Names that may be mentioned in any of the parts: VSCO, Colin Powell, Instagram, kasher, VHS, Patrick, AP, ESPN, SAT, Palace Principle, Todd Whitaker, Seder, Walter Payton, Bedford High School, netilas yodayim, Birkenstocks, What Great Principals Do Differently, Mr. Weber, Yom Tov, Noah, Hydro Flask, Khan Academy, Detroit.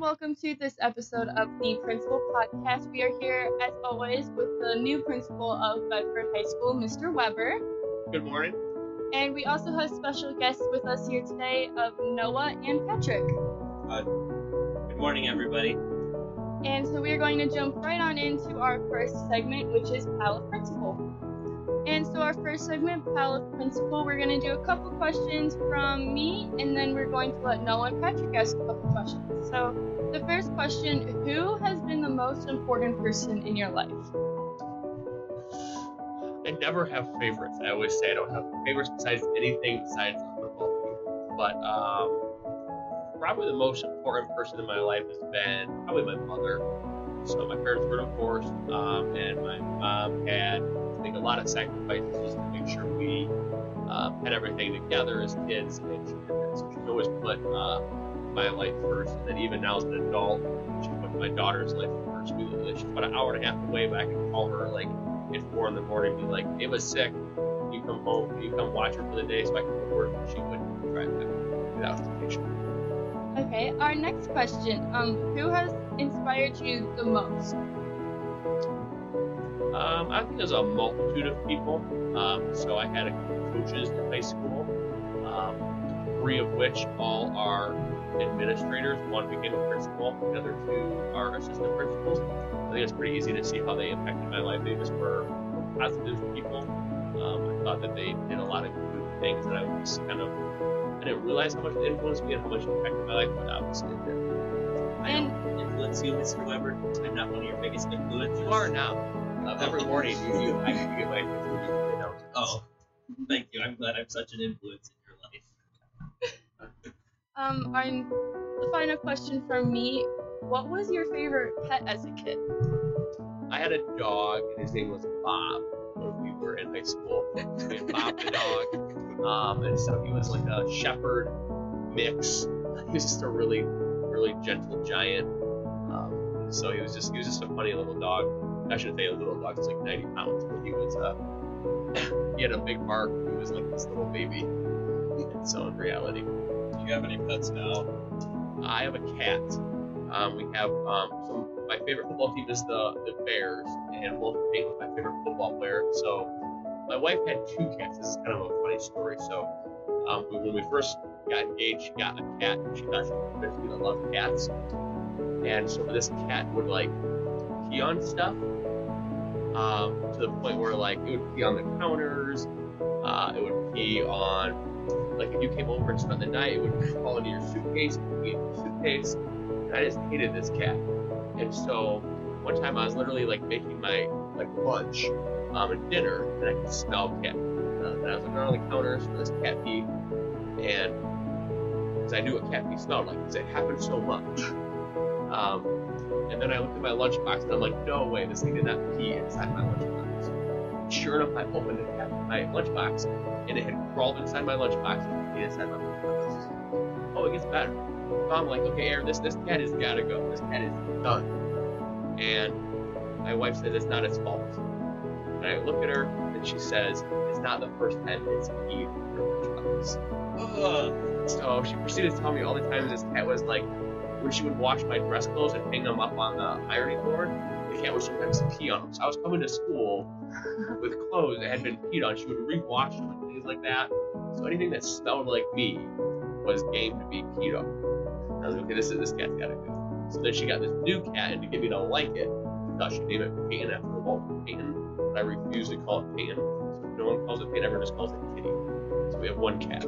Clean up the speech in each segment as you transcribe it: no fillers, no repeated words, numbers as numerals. welcome to this episode of the Principal Podcast. We are here, as always, with the new principal of Bedford High School, Mr. Weber. Good morning. And we also have special guests with us here today of Noah and Patrick. Good morning, everybody. And so we are going to jump right on into our first segment, which is Palace Principle. And so our first segment, Palace Principle, we're going to do a couple questions from me, and then we're going to let Noah and Patrick ask a couple questions. So the first question, who has been the most important person in your life? I never have favorites. I always say I don't have favorites besides anything besides football team. But probably the most important person in my life has been probably my mother. So my parents were divorced, and my mom had a lot of sacrifices just to make sure we had everything together as kids, and she always put my life first. And then even now as an adult, she put my daughter's life first. She's about an hour and a half away, but I can call her like at 4 a.m. and be like, "It was sick. You come home. You come watch her for the day, so I can go to work." She wouldn't drive it without hesitation. Okay. Our next question: who has inspired you the most? I think there's a multitude of people. So I had a couple coaches in high school, three of which all are administrators. One became a principal, the other two are assistant principals. I think it's pretty easy to see how they impacted my life. They just were positive people. I thought that they did a lot of good things, and I didn't realize how much they influenced me and how much it impacted my life, but obviously it did. I don't influence you, Mr. Weber. I'm not one of your biggest influencers. You are now. Every morning, I can get my influence. Oh, thank you. I'm glad I'm such an influence in your life. The final question from me, what was your favorite pet as a kid? I had a dog, and his name was Bob when we were in high school. We had Bob the dog, and so he was like a shepherd mix. He was just a really, really gentle giant. So he was just a funny little dog. I shouldn't say a little dog, it's like 90 pounds, but he was, he had a big bark, he was like this little baby, and so in reality. Do you have any pets now? I have a cat. We have, my favorite football team is the Bears, and Walter Payton was my favorite football player, so my wife had two cats. This is kind of a funny story, so when we first got engaged, she got a cat, and she thought she was basically gonna love cats, and so this cat would like pee on stuff, to the point where like it would pee on the counters, it would pee on, like if you came over and spent the night, it would fall into your suitcase, pee in your suitcase, and I just hated this cat. And so one time I was literally like making my lunch and dinner, and I could smell cat. And I was looking on the counters for this cat pee, and because I knew what cat pee smelled like, because it happened so much. And then I looked at my lunchbox, and I'm like, no way, this thing did not pee inside my lunchbox. Sure enough, I opened it up my lunchbox, and it had crawled inside my lunchbox and peed inside my lunchbox. Oh, it gets better. So I'm like, okay, Aaron, this cat has got to go. This cat is done. And my wife says it's not its fault. And I look at her, and she says, it's not the first time it's peed in her lunchbox. So she proceeded to tell me all the times this cat was like, when she would wash my dress clothes and hang them up on the ironing board, the cat would sometimes pee on them. So I was coming to school with clothes that had been peed on. She would rewash them and things like that. So anything that smelled like me was game to be peed on. And I was like, okay, this cat's gotta go. So then she got this new cat, and to get me to like it, she thought she'd name it Peyton after Walter Payton, but I refused to call it Peyton. So no one calls it Peyton, everyone just calls it Kitty. So we have one cat.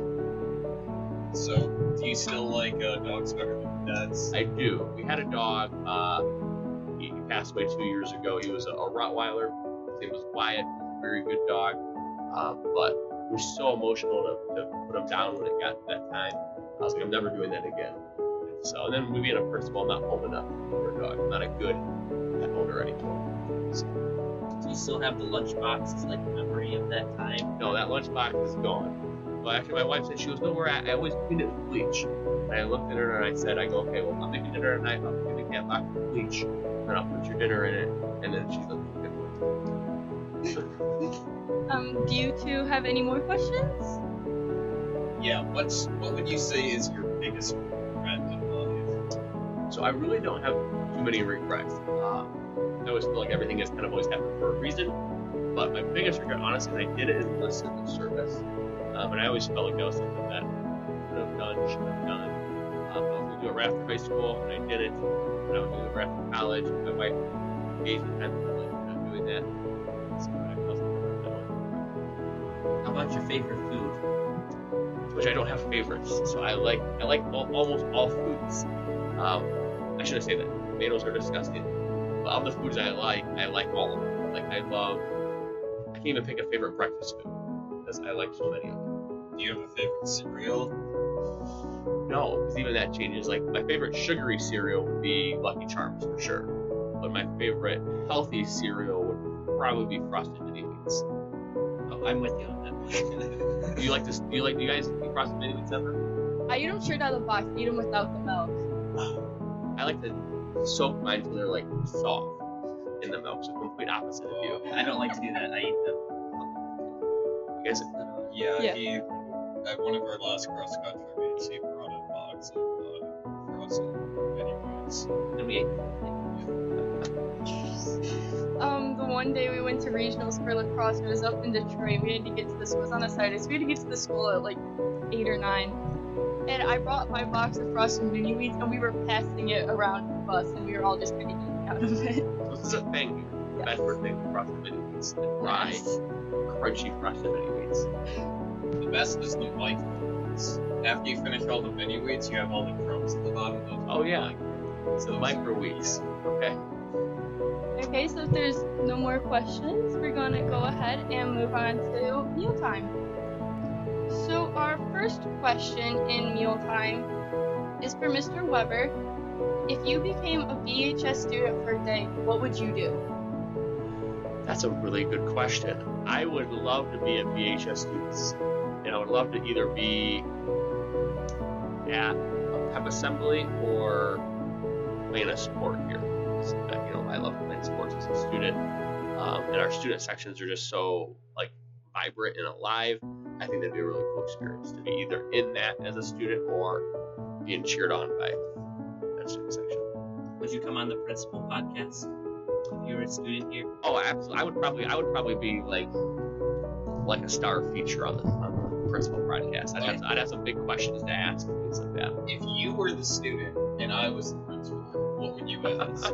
So, do you still like dogs better than pets? I do. We had a dog. He passed away 2 years ago. He was a Rottweiler. His name was Wyatt. Very good dog. But it was so emotional to put him down when it got to that time. I was like, I'm never doing that again. And then we made a principle, I'm not home enough for a dog. I'm not a good pet owner anymore. So. Do you still have the lunchbox as like memory of that time? No, that lunchbox is gone. Well, actually, my wife said she was nowhere at. I always cleaned it with bleach. And I looked at her and I said, okay, well, I'm making dinner tonight. I'll clean the cat box with bleach, and I'll put your dinner in it. And then she's like, do you two have any more questions? Yeah, what would you say is your biggest regret in life? So so I really don't have too many regrets. I always feel like everything has kind of always happened for a reason, but my biggest regret, honestly, I did it in less civil service, and I always felt like that was something that I could have done, should have done. I was going to do it right after high school, and I did it, and I was going to do it right after college. My wife engaged in time for not doing that, so I felt like that one. How about your favorite food? Which I don't have favorites, so I like almost all foods. I shouldn't say that. Tomatoes are disgusting. But of the foods I like all of them. Like I can't even pick a favorite breakfast food because I like so many of them. Do you have a favorite cereal? No, because even that changes. Like my favorite sugary cereal would be Lucky Charms for sure, but my favorite healthy cereal would probably be Frosted Mini Wheats. Oh, I'm with you on that. Do you like this? Do you guys eat Frosted Mini Wheats ever? I eat them straight out of the box. Eat them without the milk. I like to soak mine till they're like soft in the milk. So complete opposite of you. I don't like to do that. I eat them. You guys? Yeah. He at one of our last cross country meets, he brought a box of Frosted Mini Wheats, and we ate them. The one day we went to regionals for lacrosse, it was up in Detroit. We had to get to this, it was on a Saturday, so we had to get to the school at like 8 or 9. And I brought my box of Frosted Mini Wheats, and we were passing it around the bus, and we were all just kind of eating out of it. So this is a thing, a Bedford thing, Frosted Mini Wheats, the dry, crunchy Frosted Mini Wheats. The best is the white ones. After you finish all the mini wheats, you have all the crumbs at the bottom of those. Oh yeah, so the micro wheats, okay. Okay, so if there's no more questions, we're going to go ahead and move on to mealtime. So our first question in mealtime is for Mr. Weber. If you became a VHS student for a day, what would you do? That's a really good question. I would love to be a VHS student, and I would love to either be at a pep assembly or playing a sport here. I love playing sports as a student, and our student sections are just so like vibrant and alive. I think that'd be a really cool experience to be either in that as a student or being cheered on by that student section. Would you come on the principal podcast if you were a student here? Oh, absolutely. I would probably be like a star feature on the principal podcast. I'd have some big questions to ask and things like that. If you were the student and I was the principal, what would you ask?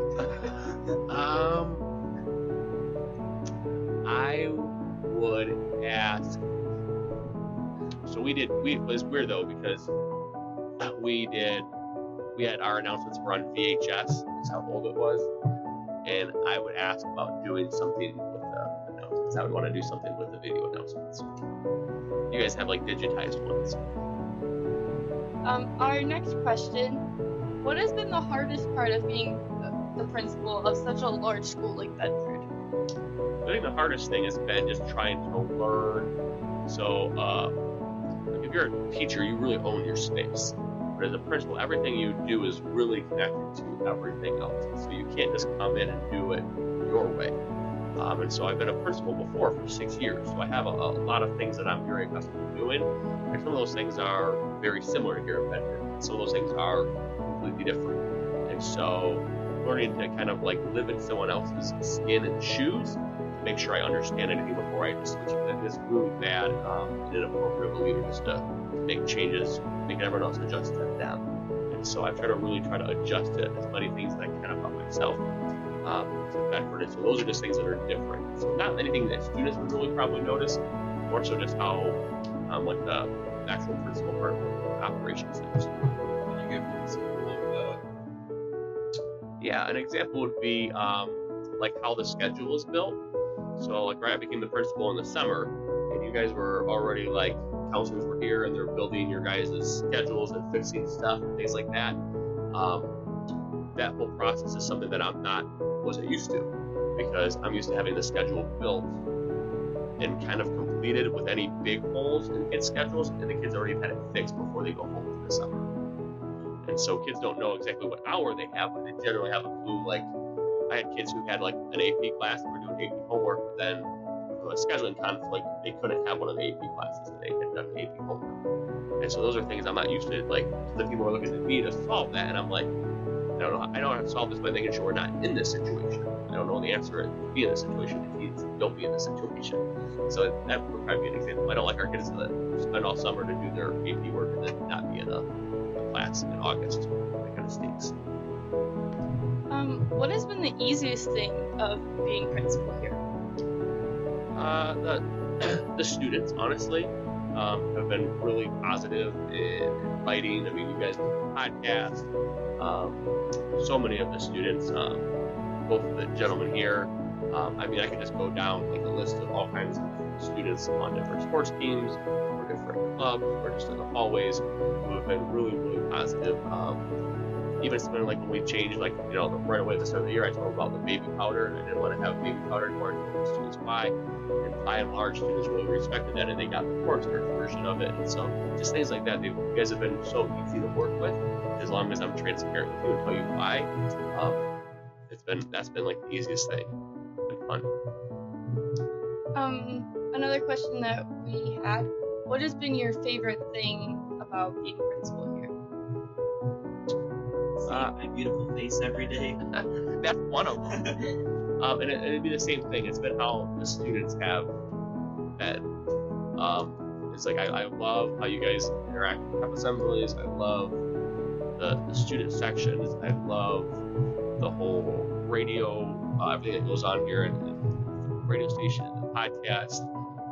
I would ask. So we did. It was weird though because we had our announcements were on VHS. That's how old it was. And I would ask about doing something with the announcements. I would want to do something with the video announcements. You guys have digitized ones. Our next question. What has been the hardest part of being the principal of such a large school like Bedford? I think the hardest thing has been just trying to learn. So if you're a teacher, you really own your space. But as a principal, everything you do is really connected to everything else. So you can't just come in and do it your way. And so I've been a principal before for 6 years. So I have a lot of things that I'm very accustomed to doing. And some of those things are very similar here at Bedford. Some of those things are completely different, and so learning to kind of live in someone else's skin and shoes to make sure I understand anything before I just switch it is really bad and inappropriate for leaders to make changes, make everyone else adjust to them. And so I've tried to adjust to as many things that I can about myself to Bedford. And so those are just things that are different. So not anything that students would really probably notice, more so just how the actual principal part of operations is. Yeah, an example would be how the schedule is built. So right I became the principal in the summer, and you guys were already counselors were here, and they're building your guys' schedules and fixing stuff and things like that. That whole process is something that I wasn't used to, because I'm used to having the schedule built and kind of completed with any big holes in kids' schedules, and the kids already had it fixed before they go home for the summer. And so kids don't know exactly what hour they have, but they generally have a clue. I had kids who had an AP class and were doing AP homework, but then with a scheduling conflict, they couldn't have one of the AP classes and they had done AP homework. And so those are things I'm not used to. The people are looking at me to solve that, and I'm like, I don't know how to solve this by making sure we're not in this situation. I don't know the answer to be in this situation if you don't be in this situation. So that would probably be an example. I don't like our kids to spend all summer to do their AP work and then not be in a class in August. That kind of stinks. What has been the easiest thing of being principal here? The students, honestly, have been really positive and inviting. I mean, you guys do the podcast. So many of the students, both the gentlemen here, I mean, I could just go down like a list of all kinds of students on different sports teams or different clubs or just in the hallways who have been really, really positive. Even something like when we changed, like, you know, right away at the start of the year, I told them about the baby powder, and I didn't want to have baby powder in orange students. Why? And by and large, students really respected that, and they got the Corn Starch version of it. And so just things like that. You guys have been so easy to work with, as long as I'm transparent with you and tell you why. That's been like the easiest thing. It's been fun. Another question that we had: what has been your favorite thing about being principal? My beautiful face every day. That's one of them. It'd be the same thing. It's been how the students have fed. It's like I love how you guys interact with prep assemblies. I love the student sections. I love the whole radio, everything that goes on here, and the radio station, and the podcast,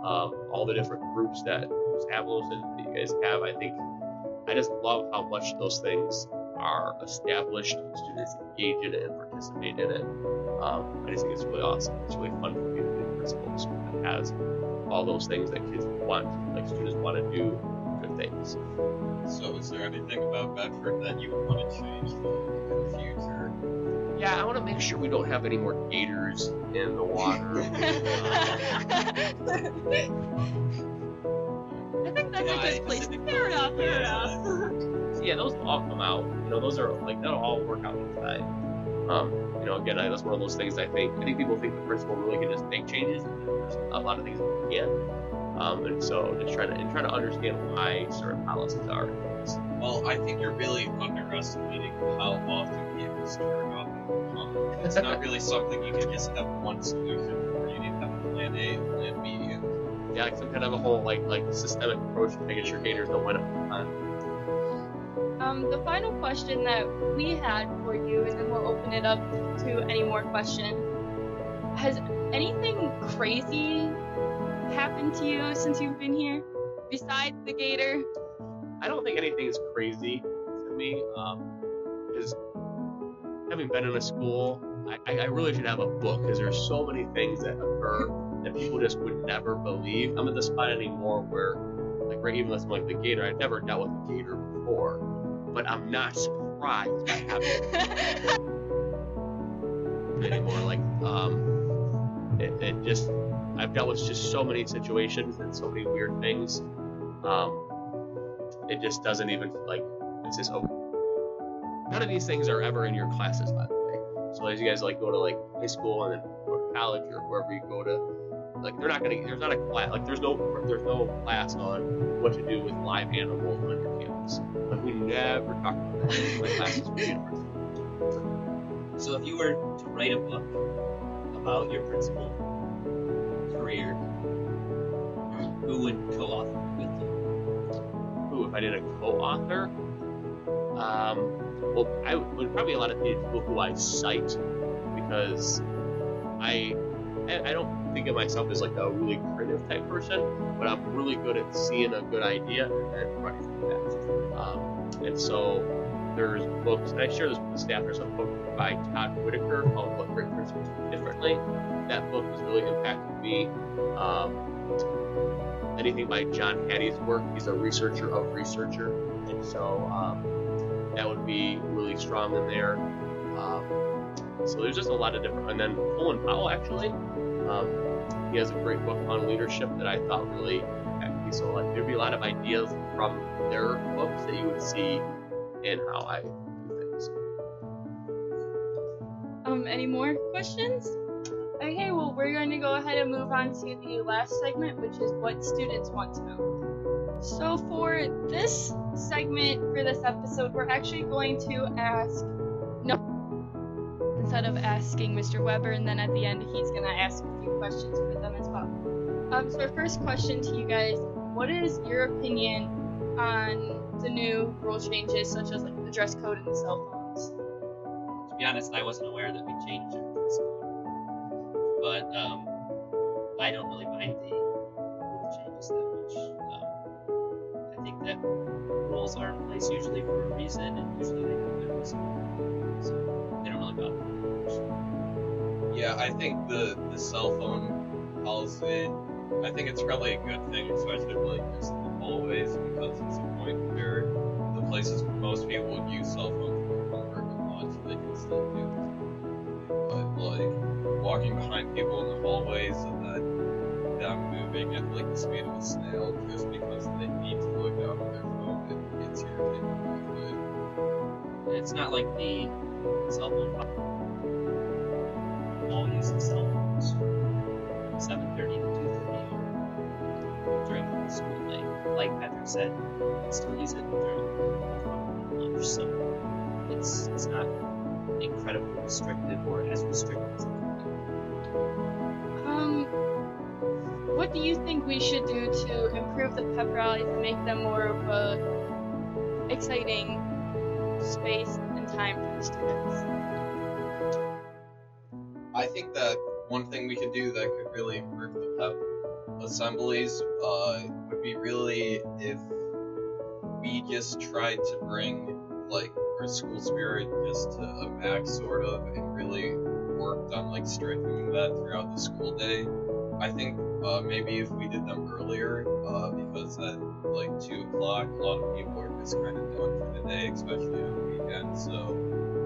all the different groups that established and that you guys have. I think I just love how much those things are established, students engage in it and participate in it. I just think it's really awesome. It's really fun for me to be a principal school that has all those things that kids want, like students want to do good things. So is there anything about Bedford that you would want to change in the future? Yeah, I want to make sure we don't have any more gators in the water. I think that's a good place. Fair enough. Yeah, those will all come out. You know, those are like, that'll all work out in time. You know, again, that's one of those things I think people think the principal really can just make changes, and there's a lot of things that we can. And so just trying to understand why certain policies are. Well, I think you're really underestimating how often vehicles turn off and come. It's not really something you can just have one solution for. You need to have a plan A, plan B. Yeah, like some kind of a whole like systemic approach to making sure gators don't win up. The final question that we had for you, and then we'll open it up to any more questions. Has anything crazy happened to you since you've been here, besides the gator? I don't think anything is crazy to me, because having been in a school, I really should have a book, because there's so many things that occur that people just would never believe. I'm at the spot anymore where, like, right, even something like the gator, I've never dealt with the gator before. But I'm not surprised by having anymore. Like, it just, I've dealt with just so many situations and so many weird things. It just doesn't even, like, it's just open. None of these things are ever in your classes, by the way. So as you guys, like, go to, like, high school and then or college or wherever you go to, like, they're not going to, there's not a class, like, there's no class on what to do with live animals on your campus. But we never talked about that. So if you were to write a book about your principal career, who would co-author with you? If I did a co-author? Well, I would probably a lot of people who I cite, because I don't think of myself as like a really creative type person, but I'm really good at seeing a good idea and running with that. And so there's books, and I share this with the staff. There's a book by Todd Whitaker called What Great Principals Do Differently. That book has really impacted me. Anything by John Hattie's work, he's a researcher of researcher, and so that would be really strong in there. So there's just a lot of different, and then Colin Powell, actually, he has a great book on leadership that I thought really impacted me. So like, there'd be a lot of ideas from their books that you would see in how I do things. Any more questions? Okay, well, we're going to go ahead and move on to the last segment, which is what students want to know. So for this segment, for this episode, we're actually going to ask No. Instead of asking Mr. Weber, and then at the end, he's going to ask a few questions for them as well. So our first question to you guys, what is your opinion on the new rule changes, such as like the dress code and the cell phones? To be honest, I wasn't aware that we changed our dress code, but I don't really mind the rule changes that much. I think that rules are in place usually for a reason, and usually they know their reason, so they don't really bother me much. Yeah, I think the cell phone policy, I think it's probably a good thing, especially for like just the hallways, because it's a point where the places where most people would use cell phones for comfort and lunch, they can still do it. But like walking behind people in the hallways and then them moving at like the speed of a snail just because they need to look down at their phone, it gets irritating. It's not like the cell phone. All use the cell phones from 7:30 to 2:30. During the school day. Like Patrick said, you can still use it during lunch, so it's not incredibly restrictive or as restrictive as it could be. What do you think we should do to improve the pep rallies and make them more of a exciting space and time for the students? I think that one thing we could do that could really improve the pep assemblies would be really if we just tried to bring like our school spirit just to a max sort of, and really worked on like strengthening that throughout the school day. I think maybe if we did them earlier, because at like 2 o'clock a lot of people are just kind of done for the day, especially on the weekend, so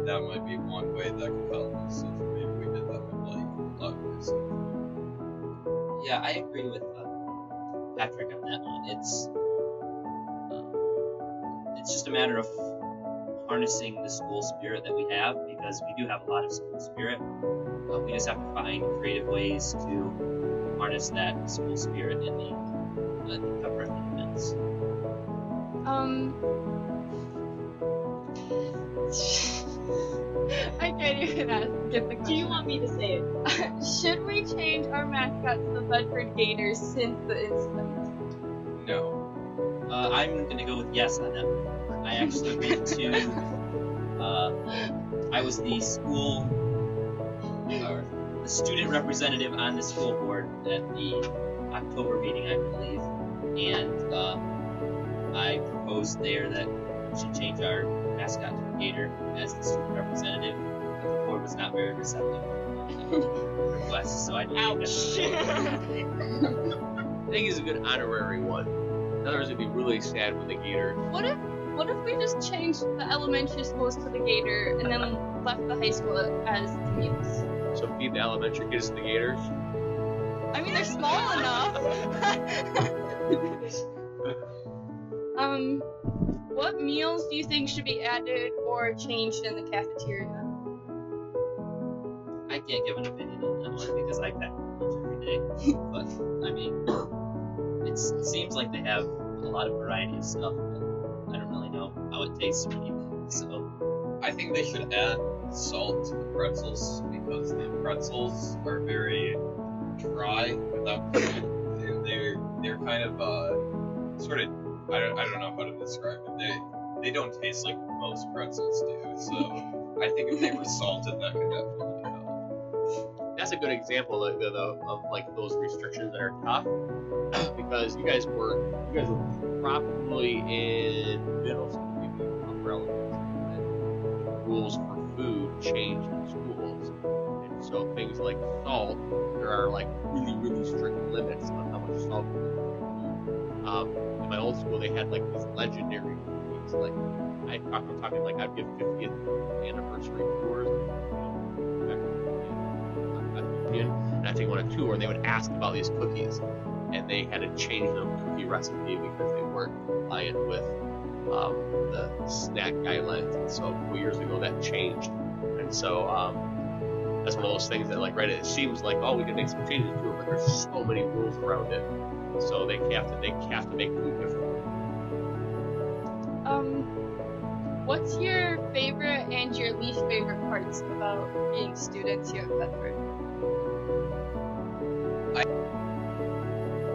that might be one way that could help us if maybe we did them at like 11 or something. Yeah, I agree with Patrick on that one. It's just a matter of harnessing the school spirit that we have, because we do have a lot of school spirit. We just have to find creative ways to harness that school spirit in the cover events. I can't even get the question. Do you want me to say it? Should we change our mascot to the Bedford Gators since the incident? No. I'm going to go with yes on that one. I actually went to... I was the school... the student representative on the school board at the October meeting, I believe. And I proposed there that we should change our mascot to the Gator as the student representative. But the board was not very receptive. Request, so I don't think that's I think it's a good honorary one. In other words, it'd be really sad with the Gator. What if we just changed the elementary schools to the Gator and then left the high school as the Mutes? So feed the elementary kids to the Gators? I mean, they're small enough. What meals do you think should be added or changed in the cafeteria? I can't give an opinion on that one because I pack lunch every day. But I mean, it seems like they have a lot of variety of stuff, but I don't really know how it tastes or anything. So I think they should add salt to the pretzels, because the pretzels are very dry without food, and they're kind of sort of I don't know how to describe it. They don't taste like most pretzels do. So I think if they were salted, that could definitely. That's a good example of like those restrictions that are tough, because you guys were probably in middle school, maybe upper elementary, when rules for food changed in schools, and so things like salt, there are like really, really strict limits on how much salt you can in my old school, they had like these legendary foods, like I'm talking like I'd give 50th anniversary tours. And I take one or two, and they would ask about these cookies, and they had to change the cookie recipe because they weren't compliant with the snack guidelines. And so a couple years ago, that changed, and so that's one of those things that, like, right, it seems like, oh, we can make some changes to it, but there's so many rules around it, so they have to make food different. What's your favorite and your least favorite parts about being students here at Bedford?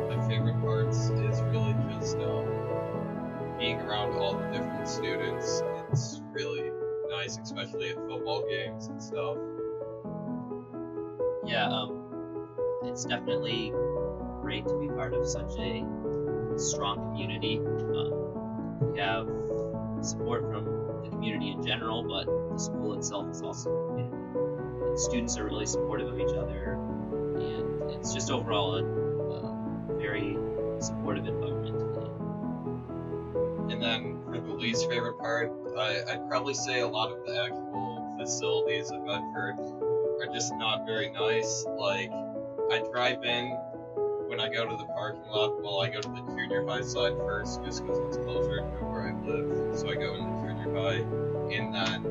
My favorite parts is really just being around all the different students. It's really nice, especially at football games and stuff. Yeah, it's definitely great to be part of such a strong community. We have support from the community in general, but the school itself is also a community. And students are really supportive of each other, and it's just overall a very supportive environment today. And then for the least favorite part, I'd probably say a lot of the actual facilities at Bedford are just not very nice. Like, I drive in when I go to the parking lot, well, I go to the junior high side first just because it's closer to where I live, so I go into junior high, and then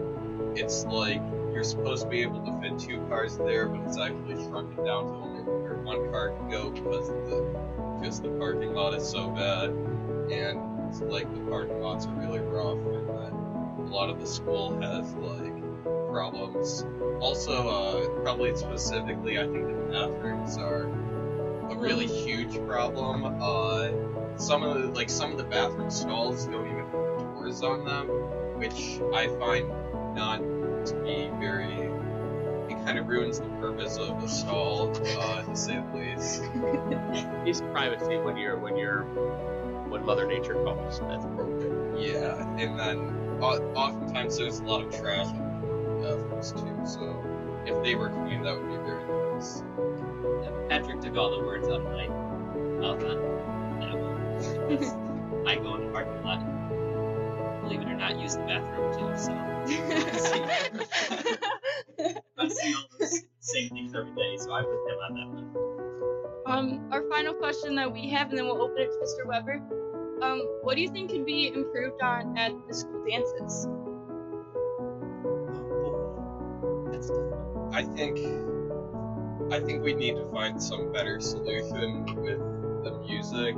it's like you're supposed to be able to fit two cars there, but it's actually shrunken down to only where one car can go because the parking lot is so bad, and it's like the parking lots are really rough, and then a lot of the school has like problems. Also, probably specifically, I think the bathrooms are a really huge problem. Some of the bathroom stalls don't even have doors on them, which I find not to be very. It kind of ruins the purpose of the stall, to say the least. It's privacy when Mother Nature calls. That's broken. Yeah, and then oftentimes there's a lot of trash in the bathrooms too. So if they were clean, that would be very nice. Patrick took all the words out of my mouth on. I go in the parking lot and, believe it or not, use the bathroom too, so I see all those same things every day, so I'm with him on that one. Our final question that we have, and then we'll open it to Mr. Weber. What do you think could be improved on at the school dances? Oh boy, that's tough. I think we need to find some better solution with the music.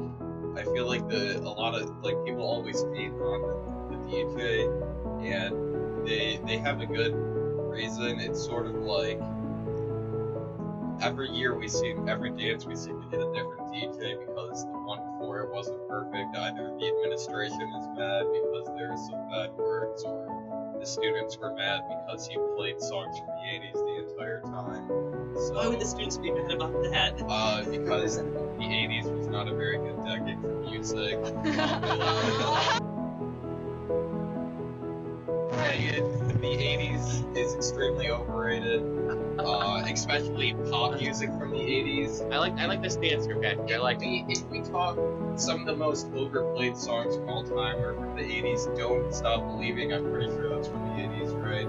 I feel like a lot of people always hate on the DJ, and they have a good reason. It's sort of like every dance we seem to get a different DJ because the one before it wasn't perfect. Either the administration is mad because there are some bad words, or the students were mad because he played songs from the 80s the entire time. So, why would the students be mad about that? Because the 80s was not a very good decade for music. The 80s is extremely overrated, especially pop music from the 80s. I like this dance group, Patrick. If we talk, some of the most overplayed songs of all time are from the 80s. Don't Stop Believing, I'm pretty sure that's from the 80s, right?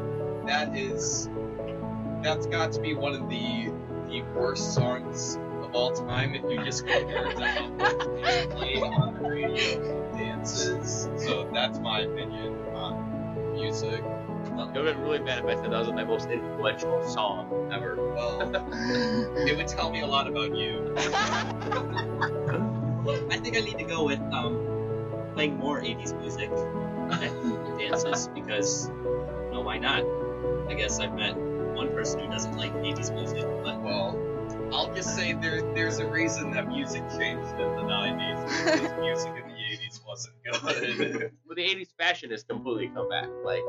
That's got to be one of the worst songs of all time if you just compare it to how much they play on the radio dances. So that's my opinion on music. It would have been really bad if I said that was my most influential song ever. Well, it would tell me a lot about you. I think I need to go with playing more 80s music at dances because, no, why not? I guess I've met one person who doesn't like 80s music, but well, I'll just say there's a reason that music changed in the 90s, because music in the 80s wasn't good. Well, the 80s fashion has completely come back, like...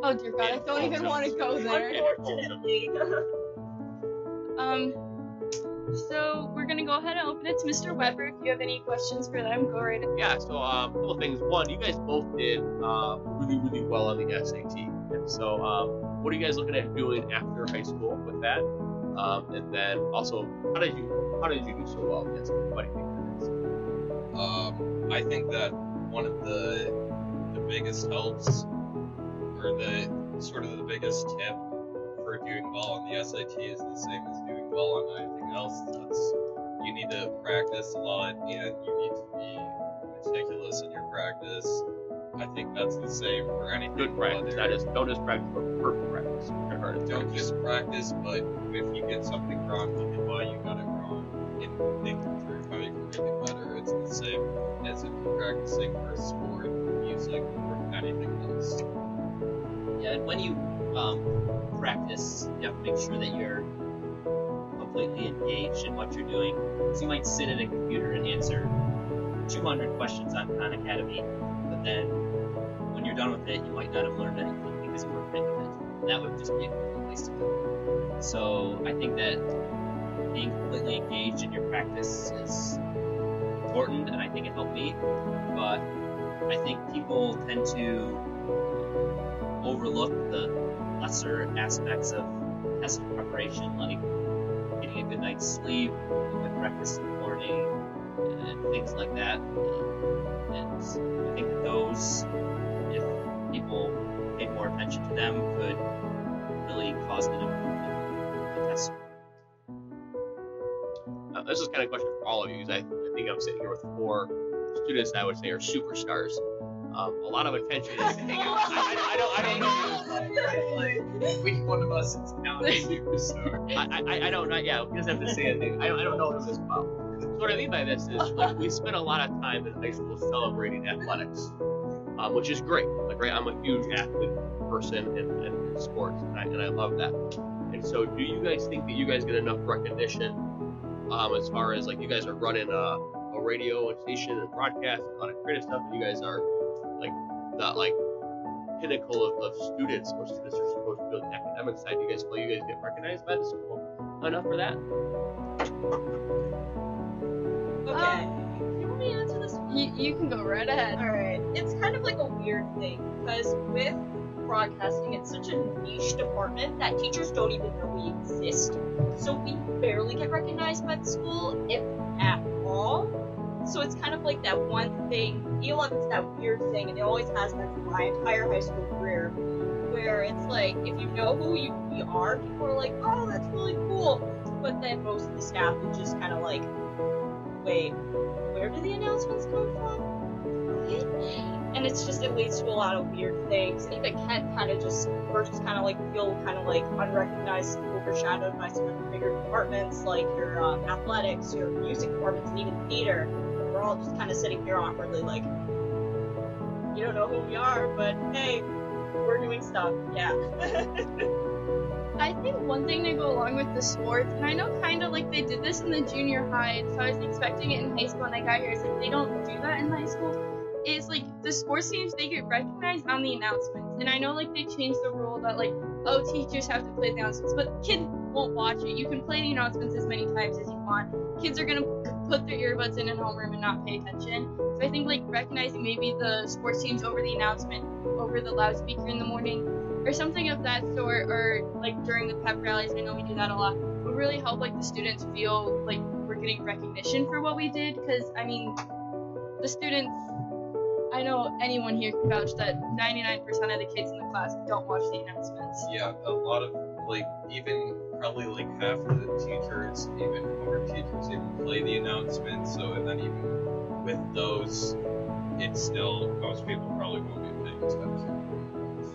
Oh dear God, I don't even want to go there. Unfortunately. So we're going to go ahead and open it to Mr. Weber. If you have any questions for them, go right ahead. Yeah, so a couple things. One, you guys both did really, really well on the SAT, and so what are you guys looking at doing after high school with that? And then also, how did you do so well? Yes, what do you think that is? I think that one of the biggest helps, or the biggest tip for doing well on the SAT is the same as doing well on anything else. That's you need to practice a lot, and you need to be meticulous in your practice. I think that's the same for anything. Good practice. Don't just practice, but perfect practice. Don't just practice, but if you get something wrong, look at why you got it wrong and think through how you can make it better. It's it's the same as if you're practicing for sport, music, or anything else. Yeah, and when you practice, you have to make sure that you're completely engaged in what you're doing. So you might sit at a computer and answer 200 questions on Khan Academy, but then when you're done with it, you might not have learned anything because you weren't into it. And that would just be a complete waste of time. So I think that being completely engaged in your practice is important, and I think it helped me. But I think people tend to overlook the lesser aspects of test preparation, like getting a good night's sleep, a good breakfast in the morning, and things like that. And I think that those, if people paid more attention to them, could really cause an improvement in the test. This is kind of a question for all of you, because I think I'm sitting here with 4 students that I would say are superstars. A lot of attention is... I don't know. Which one of us is now a superstar? I don't know. Yeah, he doesn't have to say anything. I don't know them as well. So what I mean by this is, like, we spend a lot of time in high school celebrating athletics, which is great. Like, right, I'm a huge athlete person in sports, and I love that. And so do you guys think that you guys get enough recognition as far as, like, you guys are running a radio station and broadcast, a lot of creative stuff, and you guys are, like, the, like, pinnacle of students, or students are supposed to be on the academic side. Do you guys feel you guys get recognized by the school enough for that? Okay. Can we answer this? You can go right ahead. All right. It's kind of like a weird thing, because with broadcasting, it's such a niche department that teachers don't even know we exist, so we barely get recognized by the school, if at all. So it's kind of like that one thing, it's that weird thing, and it always has been for my entire high school career, where it's like, if you know who we are, people are like, oh, that's really cool, but then most of the staff is just kind of like, wait, where do the announcements come from? And it's just, it leads to a lot of weird things. And even Kent feel unrecognized, overshadowed by some of the bigger departments, like your athletics, your music departments, and even theater. We're all just kind of sitting here awkwardly, like, you don't know who we are, but hey, we're doing stuff. Yeah. I think one thing to go along with the sports, and I know kind of like they did this in the junior high, so I was expecting it in high school, and I got here, it's like they don't do that in high school. Is like the sports teams, they get recognized on the announcements, and I know like they changed the rule that like, oh, teachers have to play the announcements, but kids won't watch it. You can play the announcements as many times as you want. Kids are gonna put their earbuds in homeroom and not pay attention. So I think like recognizing maybe the sports teams over the announcement, over the loudspeaker in the morning, or something of that sort, or like during the pep rallies, I know we do that a lot, would really help like the students feel like we're getting recognition for what we did, because I mean, the students. I know anyone here can vouch that 99% of the kids in the class don't watch the announcements. Yeah, a lot of, like, even probably like half of the teachers, even homeroom teachers, even play the announcements. So, and then even with those, it's still, most people probably won't be paying attention.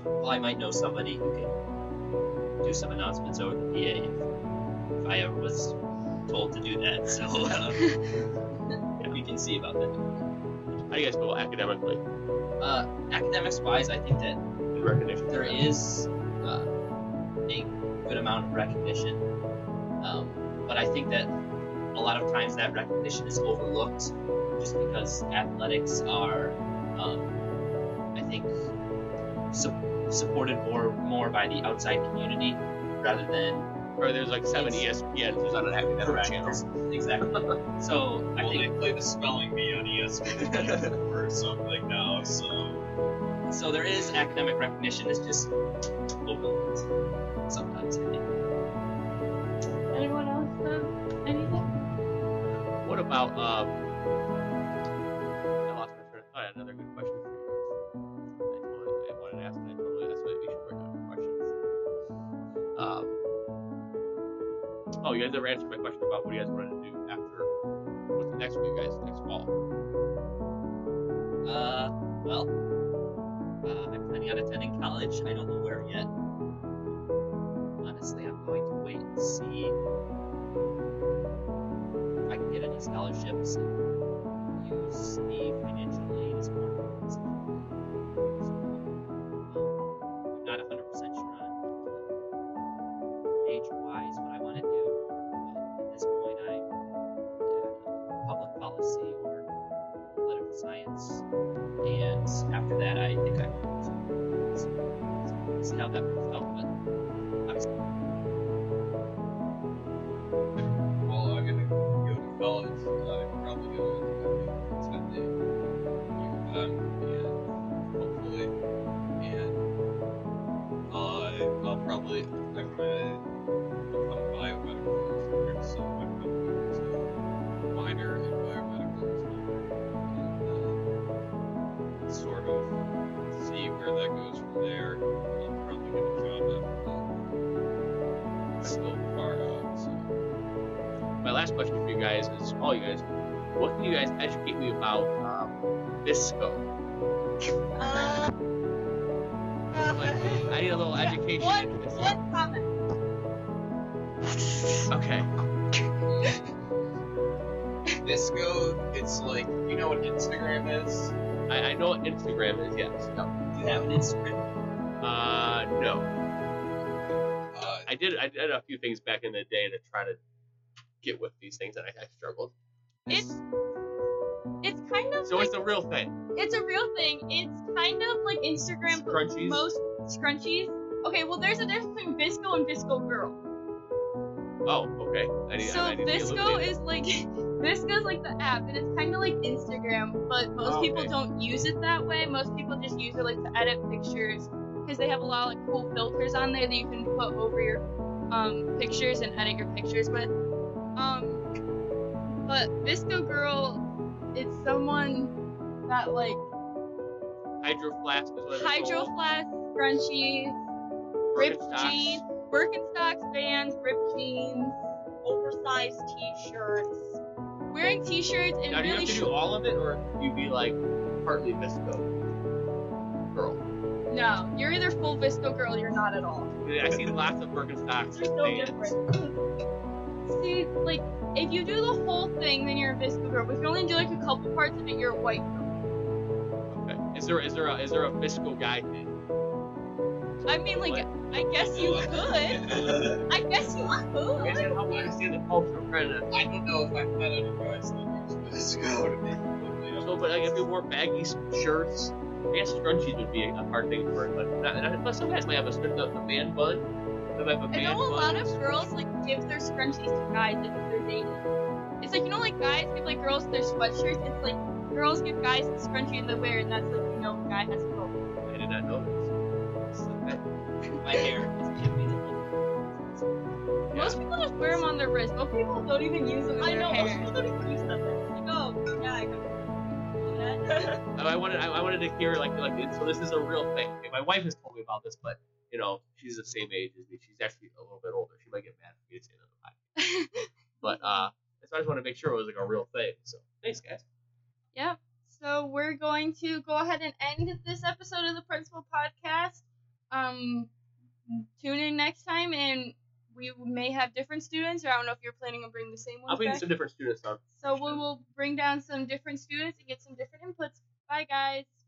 Well, I might know somebody who can do some announcements over the PA if I ever was told to do that. So, yeah, we can see about that. How do you guys feel academically? Academics-wise, I think that there is a good amount of recognition, but I think that a lot of times that recognition is overlooked just because athletics are, I think, supported more by the outside community rather than... Or there's like 7 ESPNs on an academic channel. Exactly. So I think they play the spelling bee on ESPN or something now. So there is academic recognition. It's just overlooked sometimes. I think. Anyone else have anything? What about? I lost my train of thought. Another good question for you. I wanted to ask, and I totally asked. Maybe we should break down questions. Oh, you guys never answered my question about what you guys wanted to do after. What's the next for you guys next fall? I'm planning on attending college. I don't know where yet. Honestly, I'm going to wait and see if I can get any scholarships and use the financial aid as part of the school. I'm not 100% sure on age-wise what I want to do, but at this point I'm public policy or political science, and after that I think I want to see how that works out, but obviously. You guys, what can you guys educate me about VSCO? I need a little education. What comment? Okay. VSCO, it's like, you know what Instagram is? I know what Instagram is, yes. No. Do you have an Instagram? No. I did a few things back in the day to try to get with these things, and I struggled. It's kind of so like, it's a real thing. It's a real thing. It's kind of like Instagram, scrunchies. Most scrunchies. Okay, well, there's a difference between VSCO and VSCO girl. Oh, okay. I need VSCO is like VSCO is like the app, and it's kind of like Instagram, but most people don't use it that way. Most people just use it like to edit pictures because they have a lot of like, cool filters on there that you can put over your pictures and edit your pictures with. But VSCO girl, it's someone that like Hydro Flask is what it's Hydro called. Flask, scrunchies, ripped jeans, Birkenstocks bands, ripped jeans, oversized t-shirts, wearing t-shirts and now, really. Do you have to do all of it, or you be like partly VSCO girl? No, you're either full VSCO girl, or you're not at all. I see lots of Birkenstocks. There's no difference. See, like, if you do the whole thing, then you're a VSCO girl. If you only do like a couple parts of it, you're a white girl. Okay. Is there a VSCO guy thing? I mean, like, I guess you could. I guess you could. I don't know if I've met any guys that use VSCO to make it. So, but like, if you wore baggy shirts, I guess scrunchies would be a hard thing for it. But some guys might have a man bun. I know a lot of girls like give their scrunchies to guys like if they're dating. It's like, you know, like guys give like girls their sweatshirts. It's like girls give guys the scrunchie they wear, and that's like, you know, the guy has both. I did not know this. My hair is giving me the most people just wear them on their wrist. Most people don't even use them in their hair. I know, most people don't even use them. Like, oh, yeah, I got I wanted to hear like it, so this is a real thing. Okay, my wife has told me about this, but you know, she's the same age as me. She's actually a little bit older. She might get mad for me to say that on the podcast. But so I just want to make sure it was like a real thing. So thanks, guys. Yep. So we're going to go ahead and end this episode of the Principal Podcast. Tune in next time, and we may have different students, or I don't know if you're planning on bringing the same ones. I'll bring some different students on. So we will bring down some different students and get some different inputs. Bye, guys.